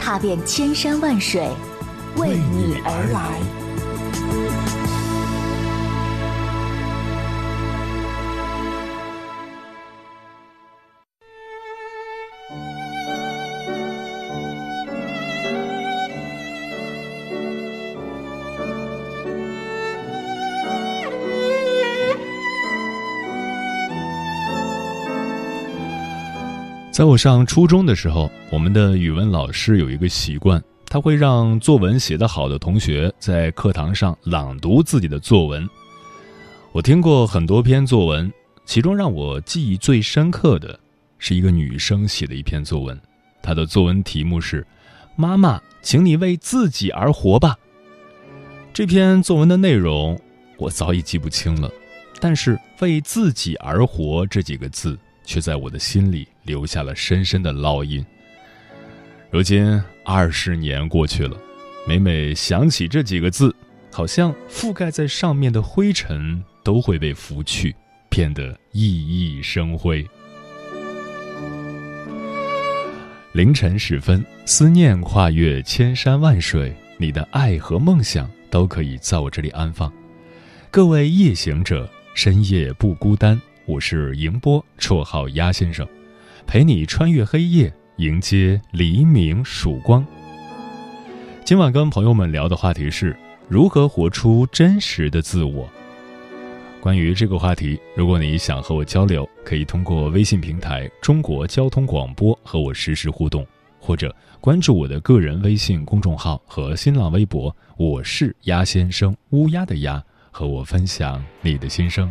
踏遍千山万水，为你而来。在我上初中的时候，我们的语文老师有一个习惯，他会让作文写得好的同学在课堂上朗读自己的作文。我听过很多篇作文，其中让我记忆最深刻的是一个女生写的一篇作文，她的作文题目是《妈妈，请你为自己而活吧》。这篇作文的内容我早已记不清了，但是为自己而活这几个字却在我的心里留下了深深的烙印。如今20年过去了，每每想起这几个字，好像覆盖在上面的灰尘都会被拂去，变得熠熠生辉。凌晨时分，思念跨越千山万水，你的爱和梦想都可以在我这里安放。各位夜行者，深夜不孤单。我是迎波，绰号鸭先生，陪你穿越黑夜，迎接黎明曙光。今晚跟朋友们聊的话题是如何活出真实的自我。关于这个话题，如果你想和我交流，可以通过微信平台中国交通广播和我实时互动，或者关注我的个人微信公众号和新浪微博，我是鸭先生，乌鸦的鸭，和我分享你的心声。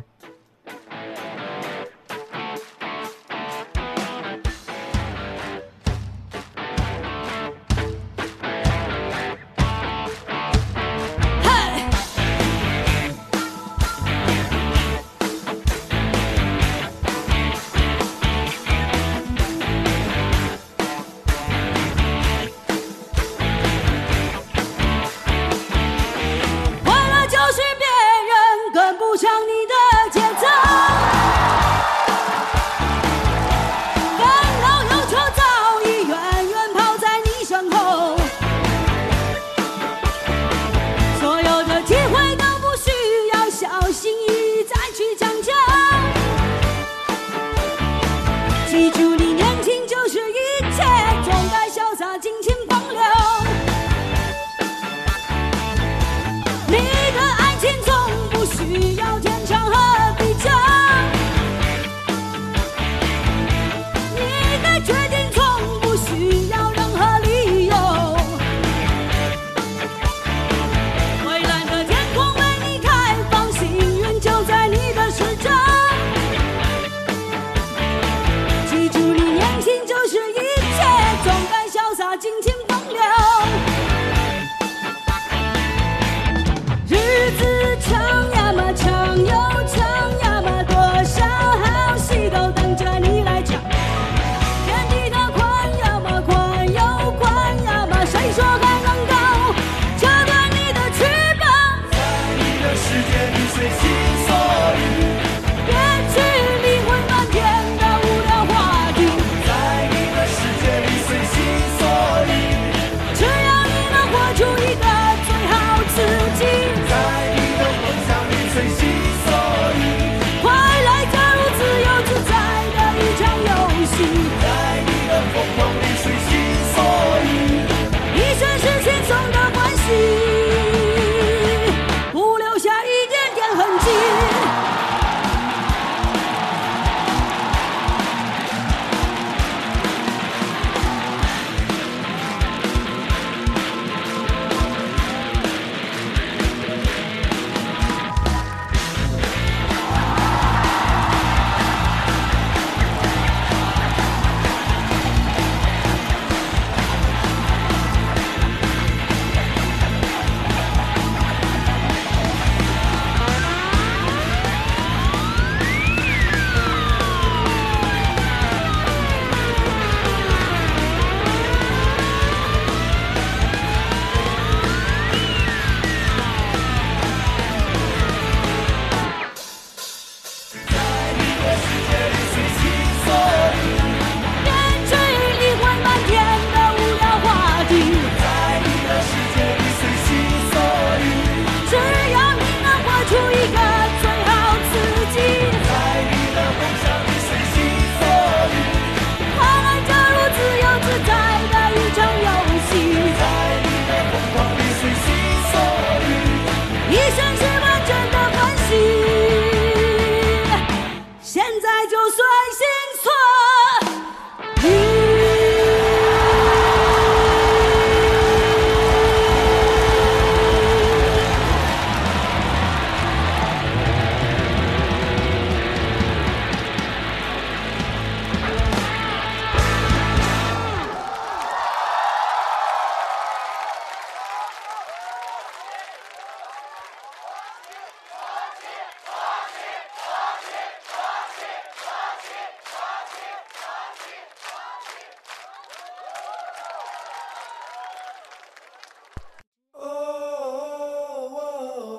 所以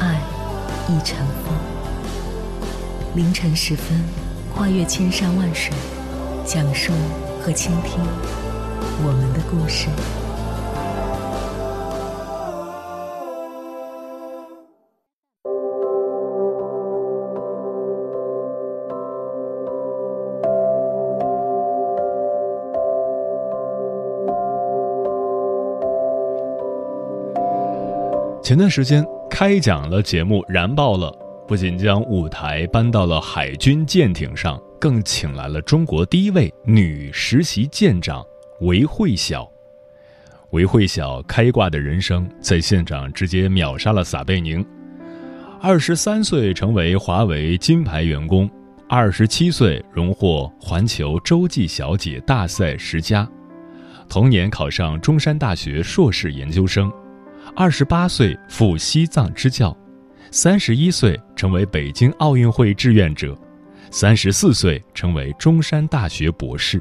爱亦尘封。凌晨时分，跨越千山万水，讲述和倾听我们的故事。前段时间开讲了节目燃爆了，不仅将舞台搬到了海军舰艇上，更请来了中国第一位女实习舰长韦慧晓。韦慧晓开挂的人生在现场直接秒杀了撒贝宁。23岁成为华为金牌员工，27岁荣获环球洲际小姐大赛10佳，同年考上中山大学硕士研究生。28岁赴西藏支教，31岁成为北京奥运会志愿者，34岁成为中山大学博士。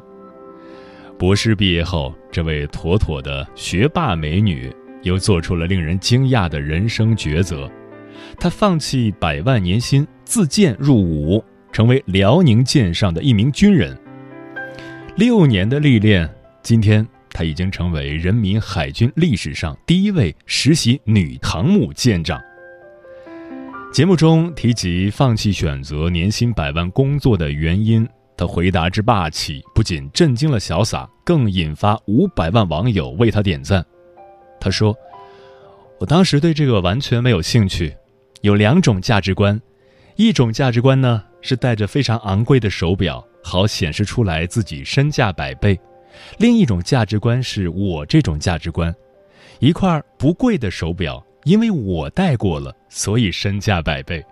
博士毕业后，这位妥妥的学霸美女又做出了令人惊讶的人生抉择，她放弃100万年薪，自荐入伍，成为辽宁舰上的一名军人。6年的历练，今天她已经成为人民海军历史上第一位实习女航母舰长。节目中提及放弃选择年薪100万工作的原因，她回答之霸气，不仅震惊了小撒，更引发500万网友为她点赞。她说：“我当时对这个完全没有兴趣，有2种价值观，一种价值观呢是戴着非常昂贵的手表，好显示出来自己身价100倍。”另一种价值观是我这种价值观，一块不贵的手表，因为我戴过了，所以身价100倍。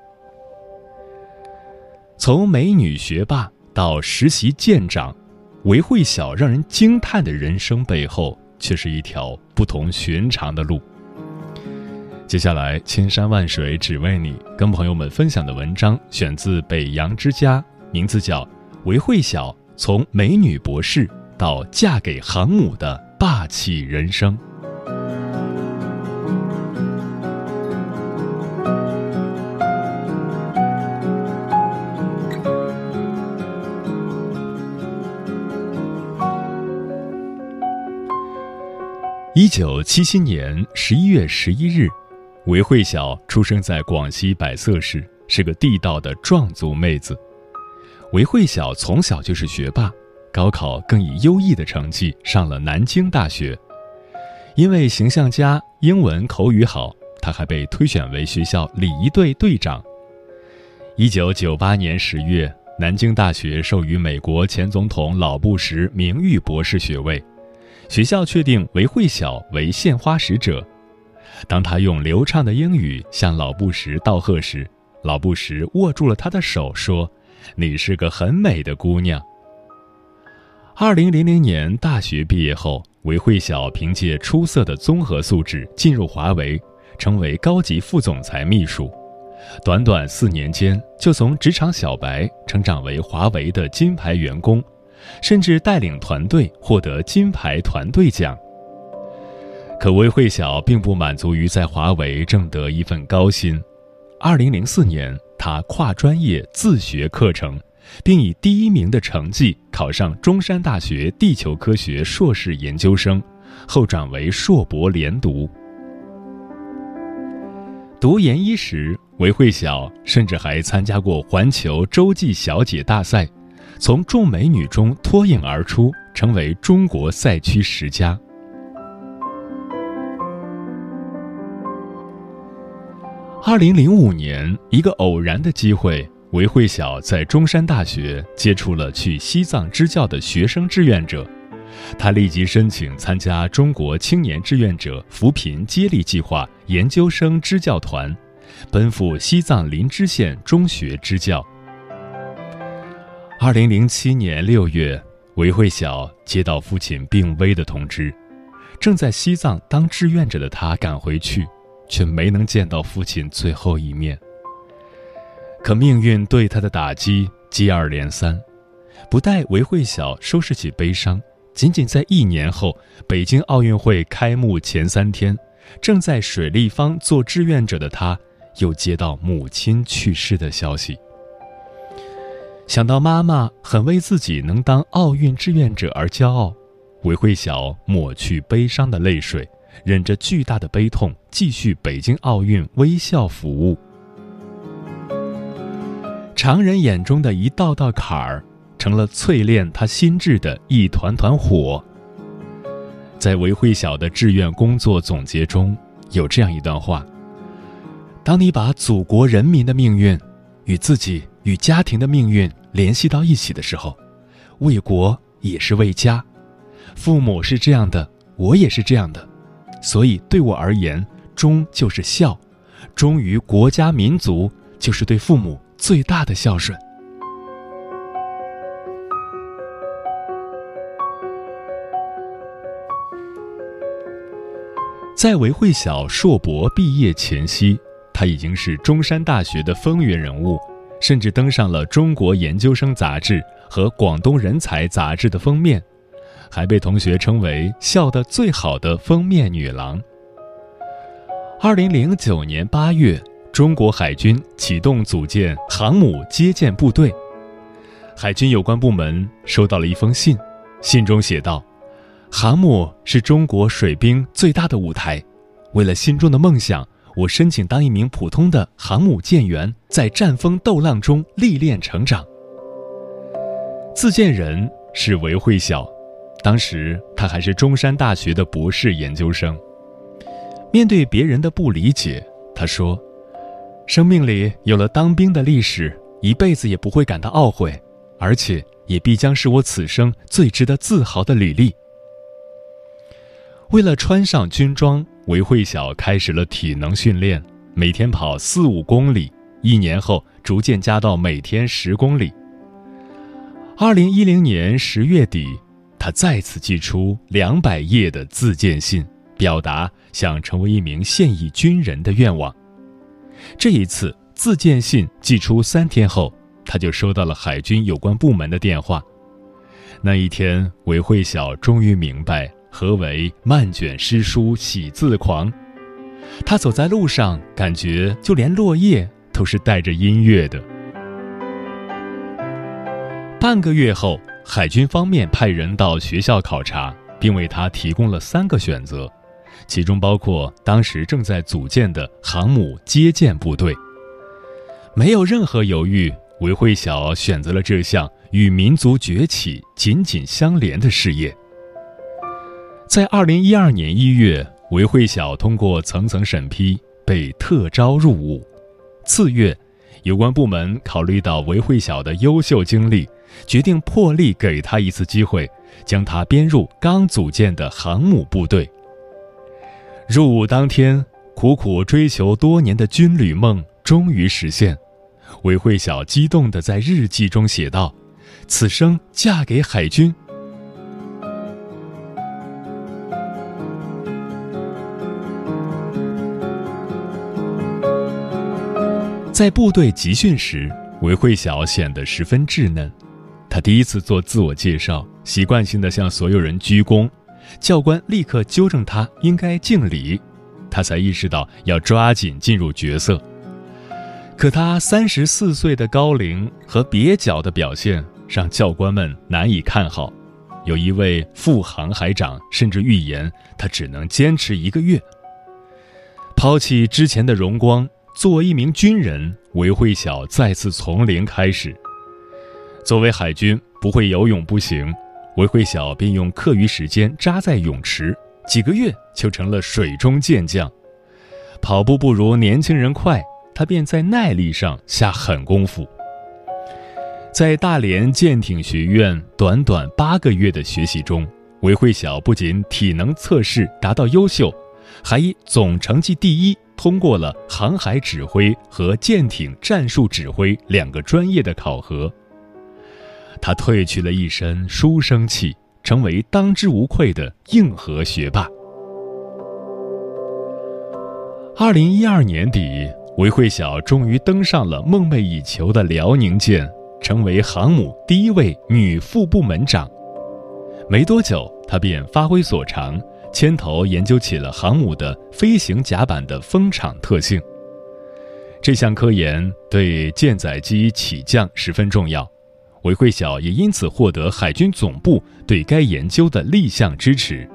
从美女学霸到实习舰长，韦慧晓让人惊叹的人生背后，却是一条不同寻常的路。接下来，千山万水只为你，跟朋友们分享的文章选自北洋之家，名字叫《韦慧晓从美女博士到嫁给航母的霸气人生》。1977年11月11日，韦慧晓出生在广西百色市，是个地道的壮族妹子。韦慧晓从小就是学霸，高考更以优异的成绩上了南京大学。因为形象佳，英文口语好，他还被推选为学校礼仪队队长。1998年10月，南京大学授予美国前总统老布什名誉博士学位，学校确定韦慧晓为献花使者。当他用流畅的英语向老布什道贺时，老布什握住了他的手，说：“你是个很美的姑娘。”2000年大学毕业后，韦慧晓凭借出色的综合素质进入华为，成为高级副总裁秘书。短短4年间，就从职场小白成长为华为的金牌员工，甚至带领团队获得金牌团队奖。可韦慧晓并不满足于在华为挣得一份高薪。2004年，她跨专业自学课程，并以第1名的成绩考上中山大学地球科学硕士研究生，后转为硕博连读。读研一时，韦慧晓甚至还参加过环球洲际小姐大赛，从众美女中脱颖而出，成为中国赛区10佳。2005年，一个偶然的机会，韦慧晓在中山大学接触了去西藏支教的学生志愿者，他立即申请参加中国青年志愿者扶贫接力计划研究生支教团，奔赴西藏林芝县中学支教。2007年6月，韦慧晓接到父亲病危的通知，正在西藏当志愿者的他赶回去，却没能见到父亲最后一面。可命运对他的打击接二连三，不待韦慧晓收拾起悲伤，仅仅在1年后，北京奥运会开幕前3天，正在水立方做志愿者的他，又接到母亲去世的消息。想到妈妈很为自己能当奥运志愿者而骄傲，韦慧晓抹去悲伤的泪水，忍着巨大的悲痛，继续北京奥运微笑服务。常人眼中的一道道坎儿，成了淬炼他心智的一团团火。在韦慧晓的志愿工作总结中，有这样一段话：当你把祖国人民的命运与自己与家庭的命运联系到一起的时候，为国也是为家。父母是这样的，我也是这样的，所以对我而言，忠就是孝，忠于国家民族，就是对父母最大的孝顺。在韦慧晓硕博毕业前夕，他已经是中山大学的风云人物，甚至登上了《中国研究生》杂志和《广东人才》杂志的封面，还被同学称为笑得最好的封面女郎。2009年8月，中国海军启动组建航母接舰部队，海军有关部门收到了一封信，信中写道：航母是中国水兵最大的舞台，为了心中的梦想，我申请当一名普通的航母舰员，在战风斗浪中历练成长。自荐人是韦慧晓，当时他还是中山大学的博士研究生。面对别人的不理解，他说：生命里有了当兵的历史，一辈子也不会感到懊悔，而且也必将是我此生最值得自豪的履历。为了穿上军装，韦慧晓开始了体能训练，每天跑4-5公里，1年后逐渐加到每天10公里。2010年10月底，他再次寄出200页的自荐信，表达想成为一名现役军人的愿望。这一次自荐信寄出3天后，他就收到了海军有关部门的电话。那一天，韦慧晓终于明白何为漫卷诗书喜自狂。他走在路上，感觉就连落叶都是带着音乐的。半个月后，海军方面派人到学校考察，并为他提供了3个选择，其中包括当时正在组建的航母接舰部队。没有任何犹豫，韦慧晓选择了这项与民族崛起紧紧相连的事业。在2012年1月，韦慧晓通过层层审批，被特招入伍。次月，有关部门考虑到韦慧晓的优秀经历，决定破例给他一次机会，将他编入刚组建的航母部队。入伍当天，苦苦追求多年的军旅梦终于实现。韦慧晓激动地在日记中写道：此生嫁给海军。在部队集训时，韦慧晓显得十分稚嫩。他第一次做自我介绍，习惯性地向所有人鞠躬，教官立刻纠正他应该敬礼，他才意识到要抓紧进入角色。可他34岁的高龄和蹩脚的表现让教官们难以看好，有一位副航海长甚至预言他只能坚持1个月。抛弃之前的荣光，作为一名军人，韦慧晓再次从零开始。作为海军，不会游泳不行，韦慧晓便用课余时间扎在泳池，几个月就成了水中健将。跑步不如年轻人快，他便在耐力上下狠功夫。在大连舰艇学院短短8个月的学习中，韦慧晓不仅体能测试达到优秀，还以总成绩第一通过了航海指挥和舰艇战术指挥两个专业的考核。他褪去了一身书生气，成为当之无愧的硬核学霸。2012年底，韦慧晓终于登上了梦寐以求的辽宁舰，成为航母第一位女副部门长。没多久，她便发挥所长，牵头研究起了航母的飞行甲板的风场特性。这项科研对舰载机起降十分重要，韦慧晓也因此获得海军总部对该研究的立项支持。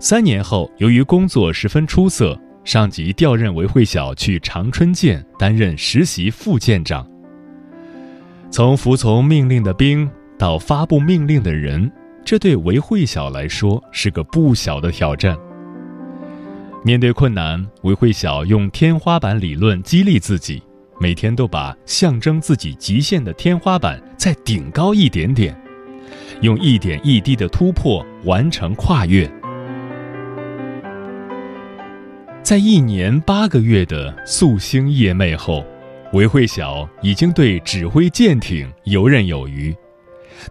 3年后，由于工作十分出色，上级调任韦慧晓去长春舰担任实习副舰长。从服从命令的兵到发布命令的人，这对韦慧晓来说是个不小的挑战。面对困难，韦慧晓用天花板理论激励自己，每天都把象征自己极限的天花板再顶高一点点，用一点一滴的突破完成跨越。在1年8个月的夙兴夜寐后，韦慧晓已经对指挥舰艇游刃有余。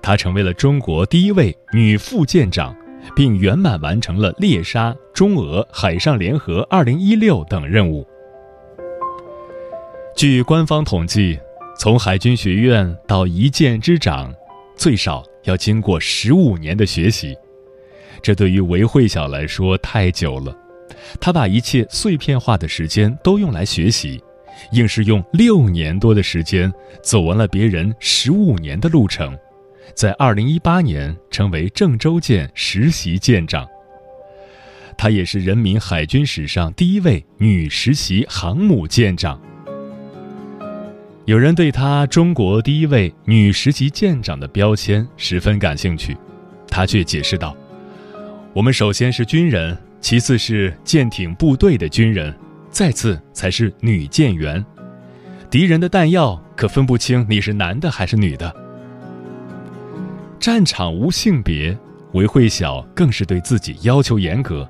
她成为了中国第一位女副舰长，并圆满完成了猎杀、中俄海上联合2016等任务。据官方统计，从海军学院到一舰之长，最少要经过15年的学习。这对于韦慧晓来说太久了，她把一切碎片化的时间都用来学习，硬是用6年多的时间走完了别人15年的路程，在2018年成为郑州舰实习舰长。她也是人民海军史上第一位女实习航母舰长。有人对她中国第一位女实习舰长的标签十分感兴趣，她却解释道：“我们首先是军人，其次是舰艇部队的军人，再次才是女舰员。敌人的弹药可分不清你是男的还是女的。”战场无性别，韦慧晓更是对自己要求严格，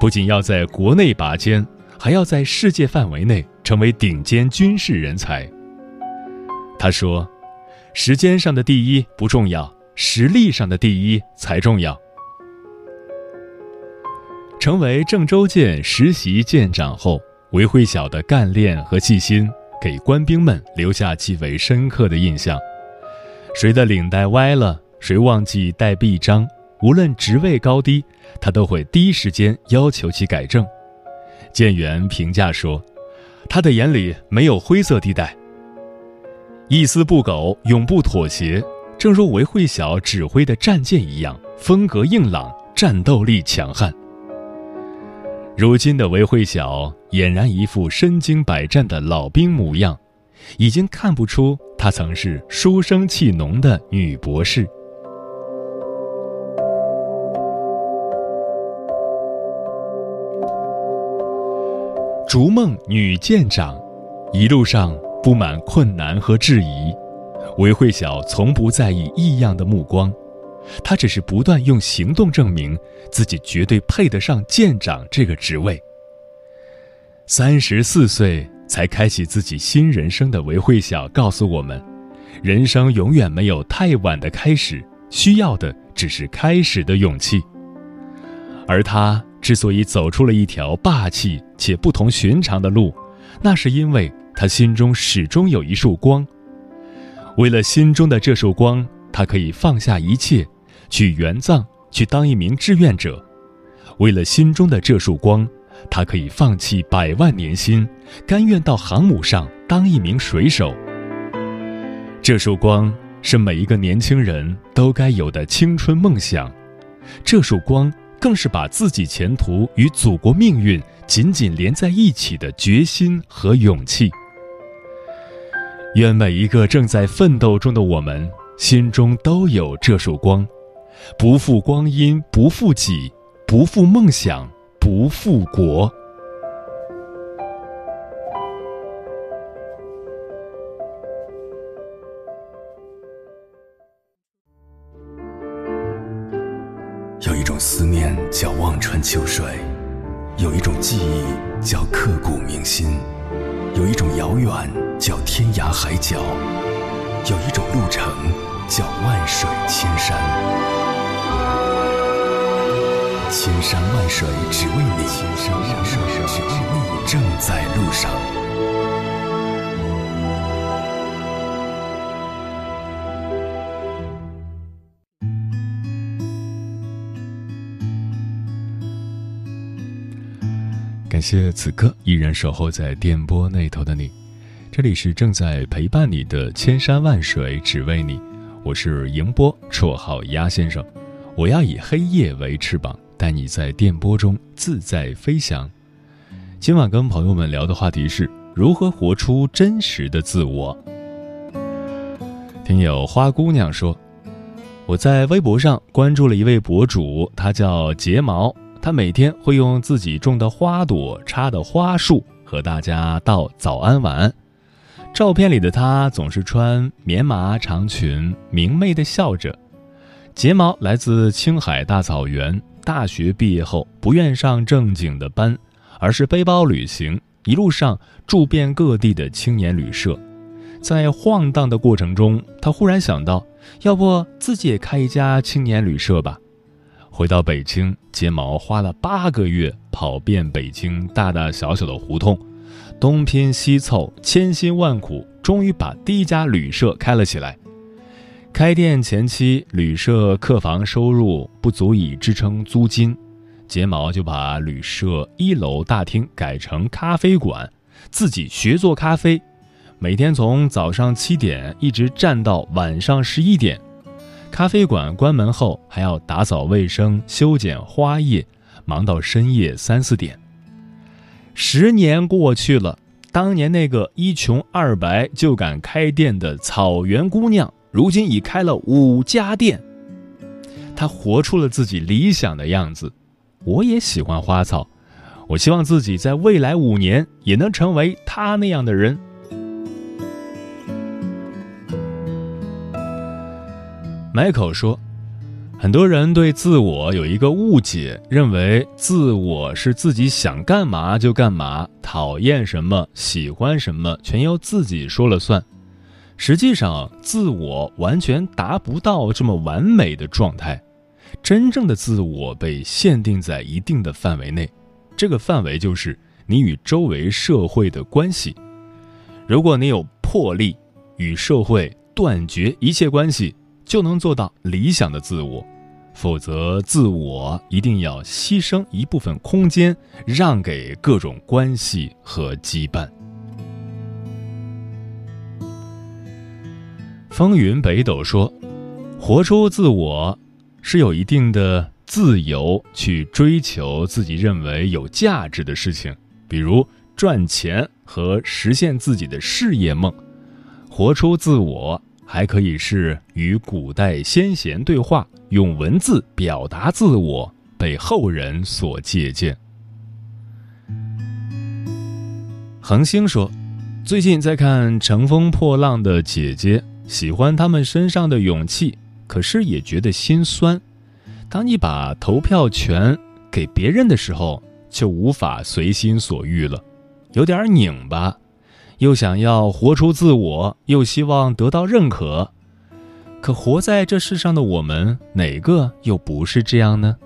不仅要在国内拔尖，还要在世界范围内成为顶尖军事人才。他说：“时间上的第一不重要，实力上的第一才重要。”成为郑州舰实习舰长后，韦慧晓的干练和细心给官兵们留下极为深刻的印象。谁的领带歪了，谁忘记带臂章，无论职位高低，他都会第一时间要求其改正。舰员评价说：“他的眼里没有灰色地带，一丝不苟，永不妥协。”正如韦慧晓指挥的战舰一样，风格硬朗，战斗力强悍。如今的韦慧晓俨然一副身经百战的老兵模样，已经看不出她曾是书生气浓的女博士。逐梦女舰长，一路上布满困难和质疑，韦慧晓从不在意异样的目光。他只是不断用行动证明自己绝对配得上舰长这个职位。34岁才开启自己新人生的韦慧晓告诉我们，人生永远没有太晚的开始，需要的只是开始的勇气。而他之所以走出了一条霸气且不同寻常的路，那是因为他心中始终有一束光。为了心中的这束光，他可以放下一切，去援藏，去当一名志愿者。为了心中的这束光，他可以放弃100万年薪，甘愿到航母上当一名水手。这束光是每一个年轻人都该有的青春梦想，这束光更是把自己前途与祖国命运紧紧连在一起的决心和勇气。愿每一个正在奋斗中的我们，心中都有这束光，不负光阴，不负己，不负梦想，不负国。有一种思念叫望穿秋水，有一种记忆叫刻骨铭心；有一种遥远叫天涯海角；有一种路程叫万水千山。千山万水只为你，正在路上。感谢此刻依然守候在电波那头的你，这里是正在陪伴你的千山万水只为你，我是迎波，绰号鸭先生。我要以黑夜为翅膀，带你在电波中自在飞翔。今晚跟朋友们聊的话题是如何活出真实的自我。听友花姑娘说，我在微博上关注了一位博主，他叫睫毛，他每天会用自己种的花朵、插的花束和大家道早安晚安。照片里的他总是穿棉麻长裙，明媚地笑着。睫毛来自青海大草原，大学毕业后不愿上正经的班，而是背包旅行，一路上住遍各地的青年旅社。在晃荡的过程中，他忽然想到，要不自己也开一家青年旅社吧。回到北京，睫毛花了8个月，跑遍北京大大小小的胡同，东拼西凑，千辛万苦，终于把第一家旅社开了起来。开店前期，旅社客房收入不足以支撑租金，睫毛就把旅社1楼大厅改成咖啡馆，自己学做咖啡，每天从早上7点一直站到晚上11点。咖啡馆关门后还要打扫卫生、修剪花叶，忙到深夜3、4点。10年过去了，当年那个一穷二白就敢开店的草原姑娘，如今已开了5家店。她活出了自己理想的样子。我也喜欢花草，我希望自己在未来5年也能成为她那样的人。Michael 说，很多人对自我有一个误解，认为自我是自己想干嘛就干嘛，讨厌什么、喜欢什么，全由自己说了算。实际上，自我完全达不到这么完美的状态。真正的自我被限定在一定的范围内，这个范围就是你与周围社会的关系。如果你有魄力，与社会断绝一切关系，就能做到理想的自我，否则自我一定要牺牲一部分空间，让给各种关系和羁绊。风云北斗说，活出自我是有一定的自由去追求自己认为有价值的事情，比如赚钱和实现自己的事业梦。活出自我还可以是与古代先贤对话，用文字表达自我，被后人所借鉴。恒星说，最近在看《乘风破浪的姐姐》，喜欢他们身上的勇气，可是也觉得心酸。当你把投票权给别人的时候，就无法随心所欲了，有点拧巴。又想要活出自我，又希望得到认可，可活在这世上的我们，哪个又不是这样呢？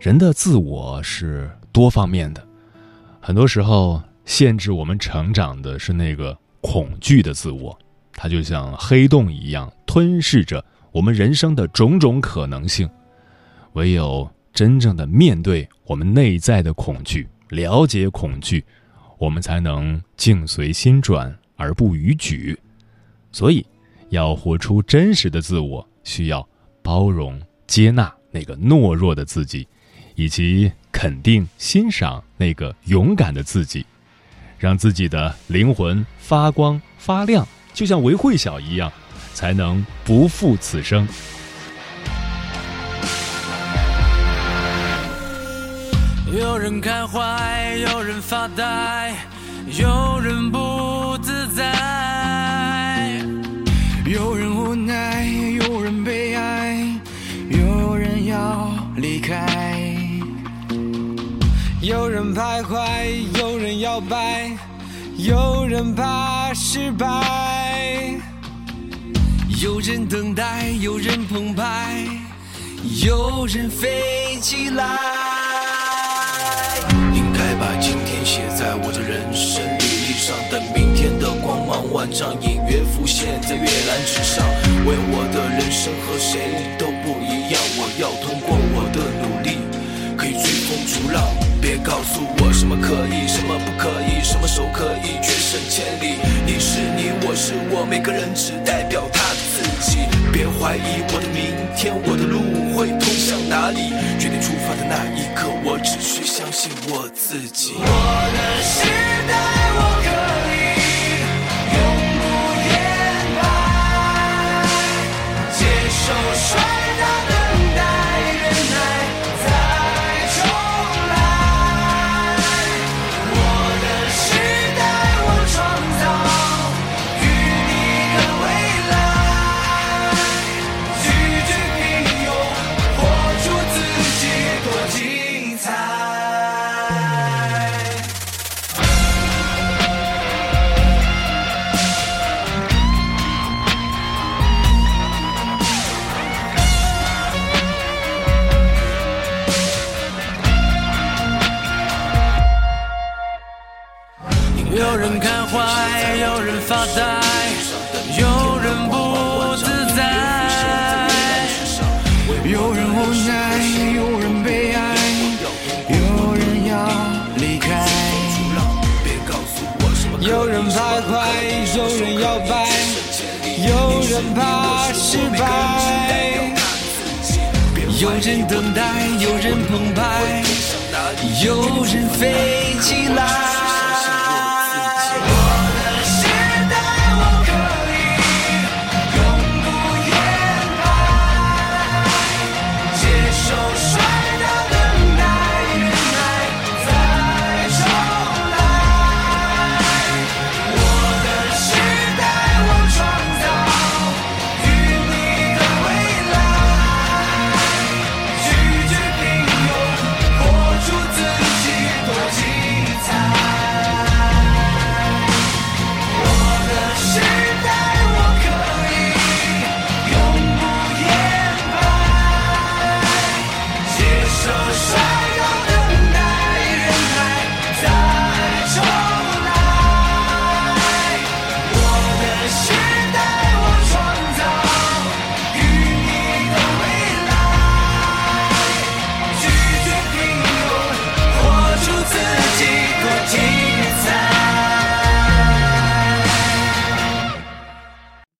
人的自我是多方面的，很多时候限制我们成长的是那个恐惧的自我，它就像黑洞一样，吞噬着我们人生的种种可能性。唯有真正的面对我们内在的恐惧，了解恐惧，我们才能境随心转而不逾矩。所以要活出真实的自我，需要包容接纳那个懦弱的自己，以及肯定欣赏那个勇敢的自己，让自己的灵魂发光发亮，就像韦慧晓一样，才能不负此生。有人开怀，有人发呆，有人不自在，有人无奈，有人悲哀，有人要离开。有人徘徊，有人摇摆，有人怕失败，有人等待，有人澎湃，有人飞起来。应该把今天写在我的人生履历上，等明天的光芒万丈隐约浮现在月蓝之上。为我的人生和谁都不一样，我要通过我的努力可以追风逐浪。别告诉我什么可以什么不可以，什么时候可以决胜千里。你是你，我是我，每个人只代表他自己。别怀疑我的明天，我的路会通向哪里。决定出发的那一刻，我只需相信我自己。我的时代，我可以发呆，有人不自在，有人无奈，有人悲哀，有人要离开，有人徘徊，有人摇摆，有人怕失败，有人等待，有人澎湃，有人飞起来。